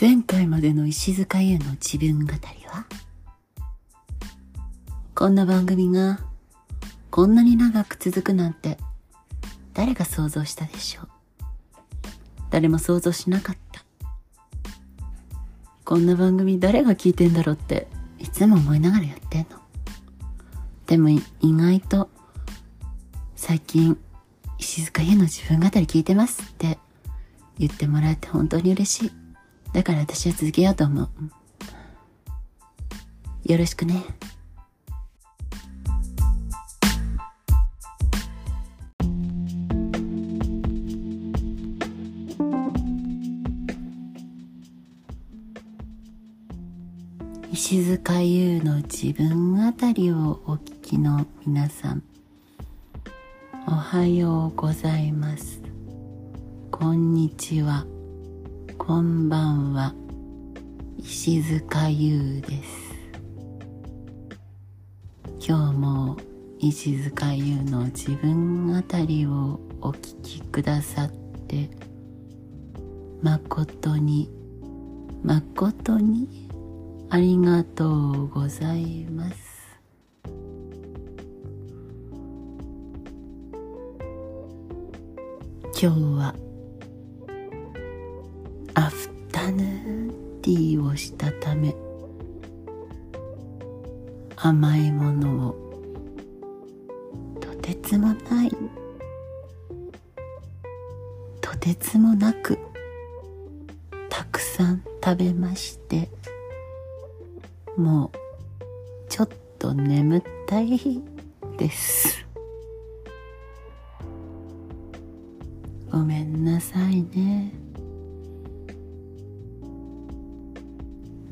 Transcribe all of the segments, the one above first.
前回までの石塚優の自分語りは、こんな番組がこんなに長く続くなんて誰が想像したでしょう。誰も想像しなかった。こんな番組誰が聞いてんだろうっていつも思いながらやってんの。でも意外と最近石塚優の自分語り聞いてますって言ってもらえて本当に嬉しい。だから私は続けようと思う。よろしくね。石塚優の自分語りをお聞きの皆さん、おはようございます、こんにちは、こんばんは。石塚優です。今日も石塚優の自分語りをお聞きくださって誠にありがとうございます。今日はアフタヌーンティーをしたため、甘いものをとてつもなくたくさん食べまして、もうちょっと眠たいです。ごめんなさいね。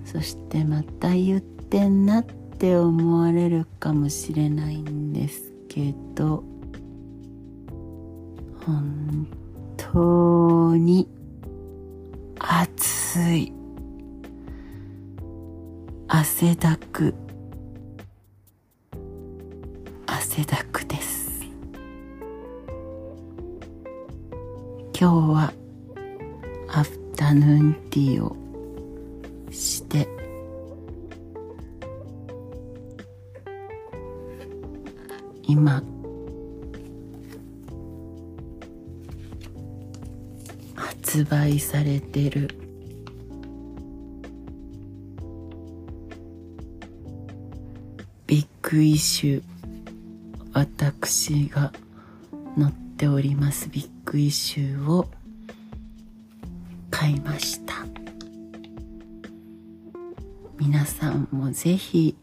そしてまた言ってんなって思われるかもしれないんですけど、本当に暑い。汗だくです。今日はアフタヌーンティーをして、今発売されてるビッグイシュー、私が載っておりますビッグイシューを買いました。皆さんもぜひ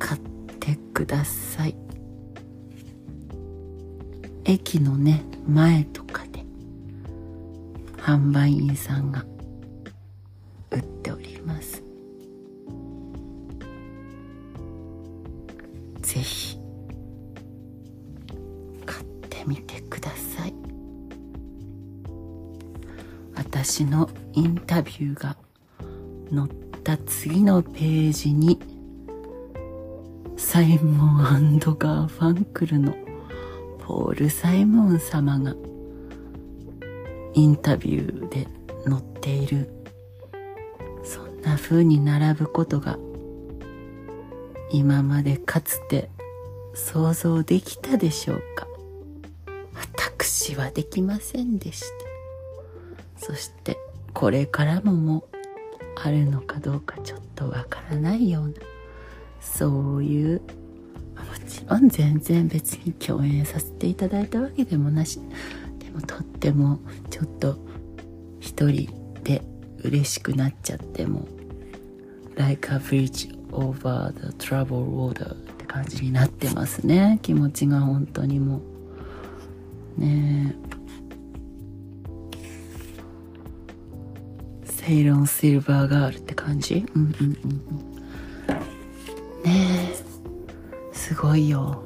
買ってください。駅のね、前とかで販売員さんが売っております。ぜひ買ってみてください。私のインタビューが載った次のページにサイモン&ガーファンクルのポール・サイモン様がインタビューで載っている、そんな風に並ぶことが今までかつて想像できたでしょうか。私はできませんでした。そしてこれからもあるのかどうかちょっとわからないような、そういう、もちろん全然別に共演させていただいたわけでもなし、でもとってもちょっと一人で嬉しくなっちゃって、も Like a bridge over the troubled water って感じになってますね。気持ちが本当にもうねえ、セイロンシルバーガールって感じ、ねえ、すごいよ。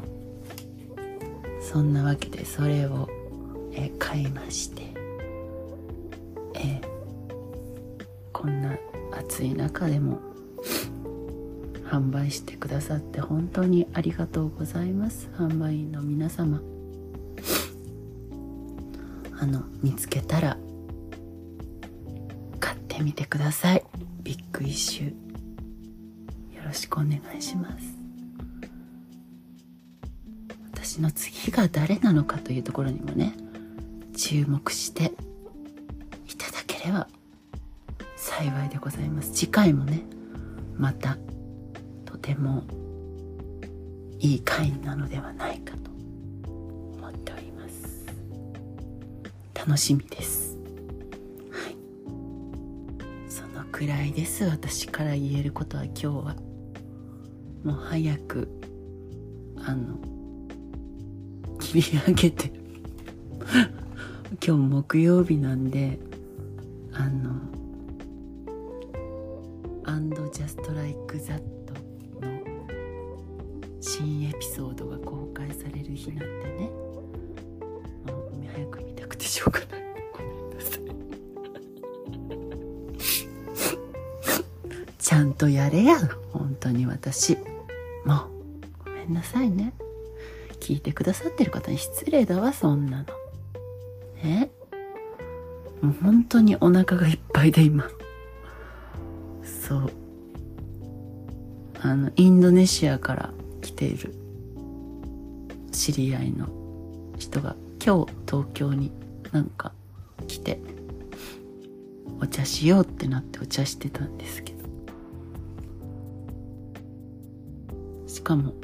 そんなわけでそれを買いまして、こんな暑い中でも販売してくださって本当にありがとうございます。販売員の皆様、見つけたらてみてください。ビッグイシュー、よろしくお願いします。私の次が誰なのかというところにもね、注目していただければ幸いでございます。次回もね、またとてもいい回なのではないかと思っております。楽しみです。はい、そのくらいです。私から言えることは今日はもう早く切り上げて今日木曜日なんでAnd Just Like Thatの新エピソードが公開される日なんでね、もう早く見たくてしょうがない。ごめんなさいちゃんとやれや、本当に私もうごめんなさいね。聞いてくださってる方に失礼だわ、そんなのね。もう本当にお腹がいっぱいで今。そう、インドネシアから来ている知り合いの人が今日東京になんか来てお茶しようってなってお茶してたんですけど、しかも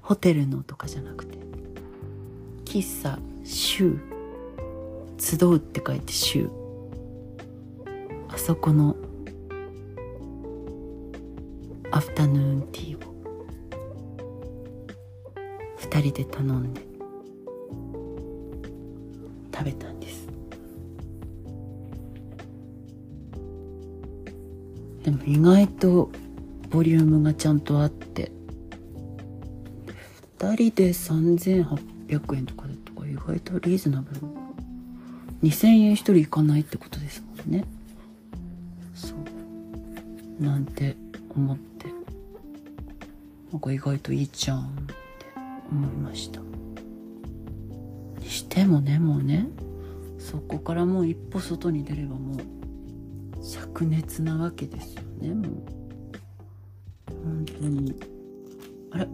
ホテルのとかじゃなくて、喫茶集集うって書いて集、あそこのアフタヌーンティーを2人で頼んで食べたんです。でも意外とボリュームがちゃんとあって、2人で3,800円とかだとか意外とリーズナブル。2,000円1人いかないってことですもんね。そうなんて思って、なんか意外といいじゃんって思いました。にしてもね、もうね、そこからもう一歩外に出ればもう灼熱なわけですよね。もう本当にあら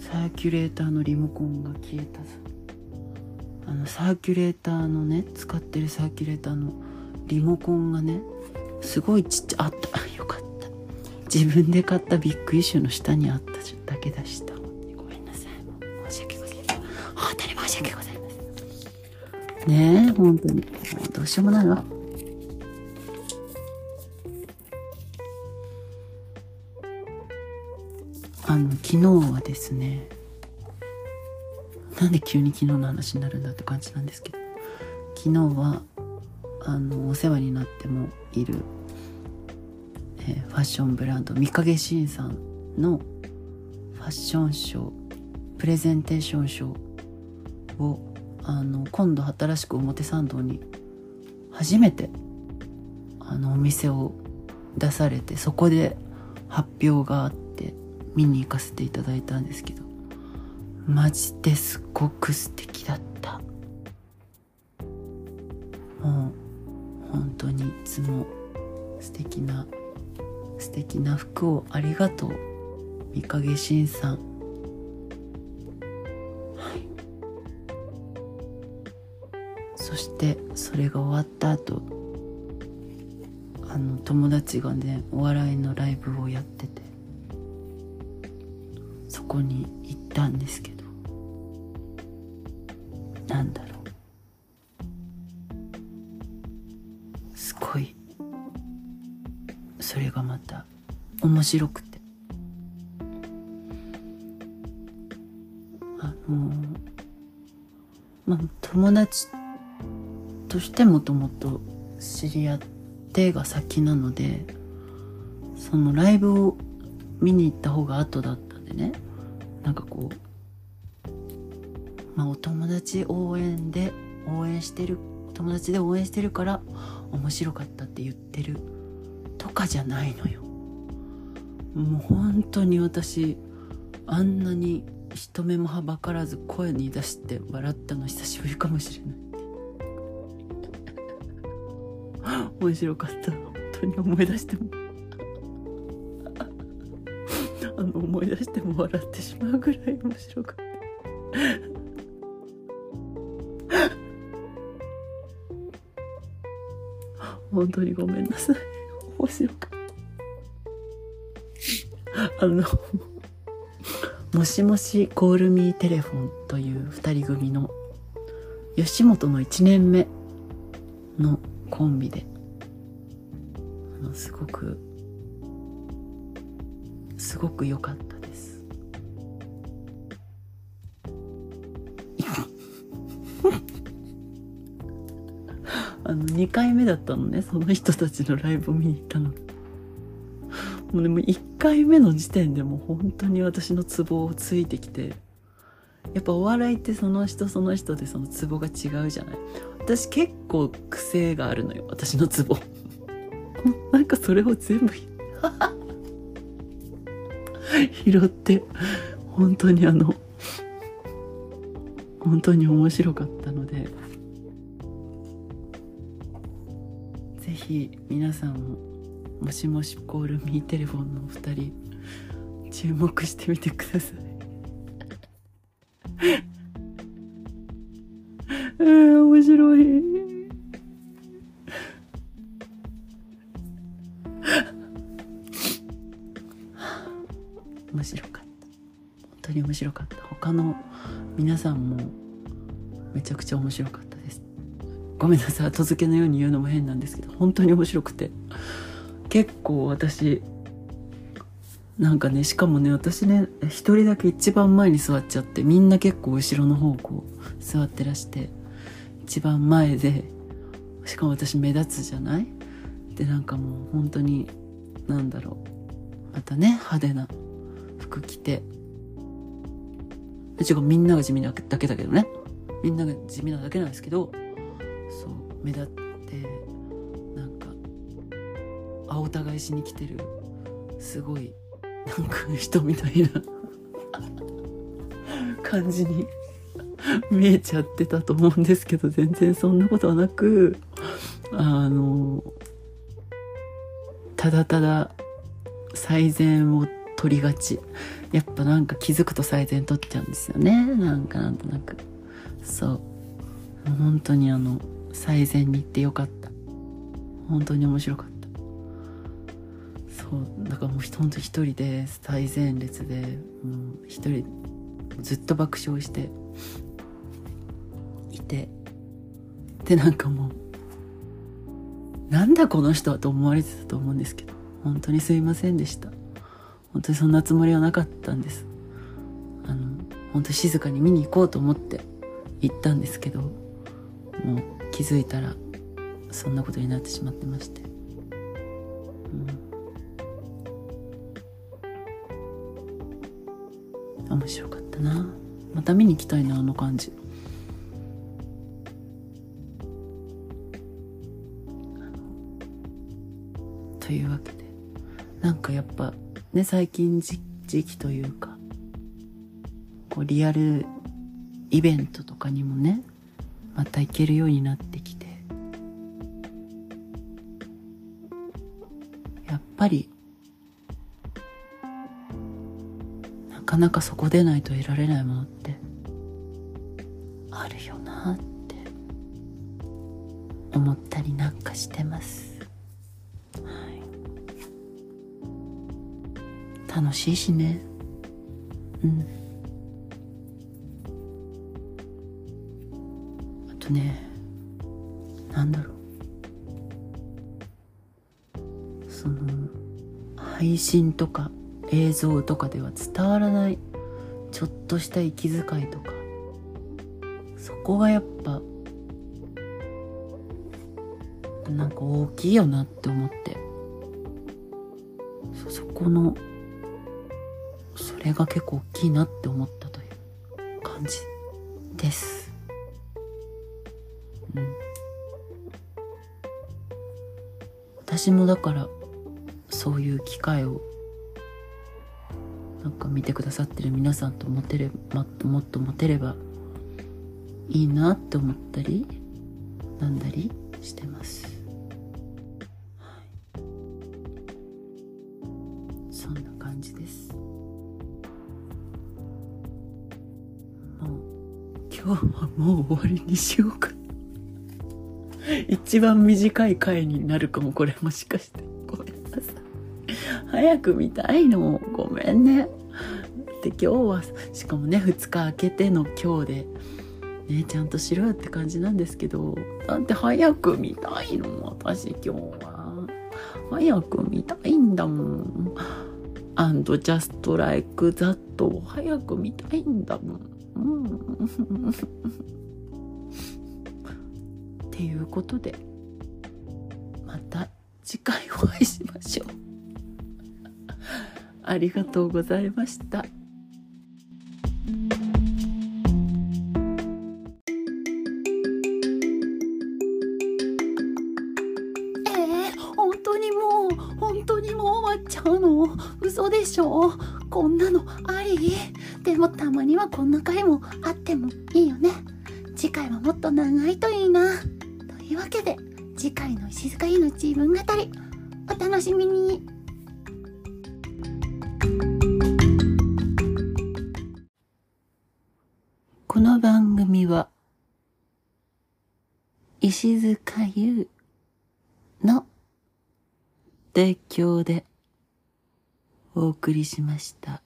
サーキュレーターのリモコンが消えたぞ。サーキュレーターのね、使ってるサーキュレーターのリモコンがね、すごいちっちゃい、あった、よかった、自分で買ったビッグイシューの下にあっただけだした。申し訳ございませんねえ、本当にどうしようもないわ。昨日はですね、なんで急に昨日の話になるんだって感じなんですけど、昨日はお世話になってもいる、ファッションブランド御影新さんのファッションショープレゼンテーションショーを今度新しく表参道に初めてお店を出されて、そこで発表があって見に行かせていただいたんですけど、マジですごく素敵だった。もう本当にいつも素敵な服をありがとう、御影新さん。そしてそれが終わった後、友達がね、お笑いのライブをやってて、そこに行ったんですけど、なんだろう、すごいそれがまた面白くて、友達としてもともと知り合ってが先なので、そのライブを見に行った方が後だったんでね、なんかこう、まあ、お友達友達で応援してるから面白かったって言ってるとかじゃないのよ。もう本当に私あんなに人目もはばからず声に出して笑ったの久しぶりかもしれない面白かった本当に思い出しても思い出しても笑ってしまうぐらい面白かった本当にごめんなさい面白かったもしもしコールミーテレフォンという2人組の吉本の1年目のコンビで、すごく良かったです2回目だったのね、その人たちのライブを見に行ったの。もうでも1回目の時点でもう本当に私のツボをついてきて、やっぱお笑いってその人その人でそのツボが違うじゃない。私結構癖があるのよ、私のツボなんかそれを全部拾って本当に本当に面白かったので、ぜひ皆さんももしもしコールミーテレフォンのお二人注目してみてください面白い面白かった、本当に面白かった。他の皆さんもめちゃくちゃ面白かったです。ごめんなさい、後付けのように言うのも変なんですけど、本当に面白くて、結構私なんかね、しかもね、私ね一人だけ一番前に座っちゃって、みんな結構後ろの方こう座ってらして、一番前で、しかも私目立つじゃないで、なんかもう本当になんだろう、またね派手な服着て、違う、みんなが地味なだけだけどね、みんなが地味なだけなんですけど、そう目立ってなんか青たがいしに来てる、すごいなんか人みたいな感じに見えちゃってたと思うんですけど、全然そんなことはなく、ただただ最善を取りがち。やっぱなんか気づくと最善取っちゃうんですよね、なんとなく。そう本当に最善に行ってよかった、本当に面白かった。そうだからもう本当一人で最前列で、一人ずっと爆笑していて、でなんかもうなんだこの人はと思われてたと思うんですけど、本当にすいませんでした。本当にそんなつもりはなかったんです。本当静かに見に行こうと思って行ったんですけど、もう気づいたらそんなことになってしまってまして、面白かったな。また見に行きたいな、あの感じ。というわけで、なんかやっぱね、最近時期というか、こうリアルイベントとかにもね、また行けるようになってきて、やっぱりなかなかそこでないと得られないものってあるよなって思ったりなんかしてます。はい、楽しいしね。ねえ、なんだろう、その配信とか映像とかでは伝わらないちょっとした息遣いとか、そこがやっぱなんか大きいよなって思って、そこのそれが結構大きいなって思ったという感じです。私もだからそういう機会をか見てくださってる皆さんともっとモテればいいなって思ったりなんだりしてます、はい、そんな感じです。もう今日はもう終わりにしようか一番短い回になるかも、これもしかしてごめんなさい、早く見たいのごめんね。で今日はしかもね2日明けての今日でね、ちゃんとしろよって感じなんですけど、なんて早く見たいの、私今日は早く見たいんだもん。And Just Like That を早く見たいんだもん、うんということでまた次回お会いしましょうありがとうございました。本当にもう終わっちゃうの、嘘でしょ、こんなのあり？でもたまにはこんな回もあってもいいよね。次回はもっと長いといいな。というわけで次回の石塚優の自分語りお楽しみに。この番組は石塚優の提供でお送りしました。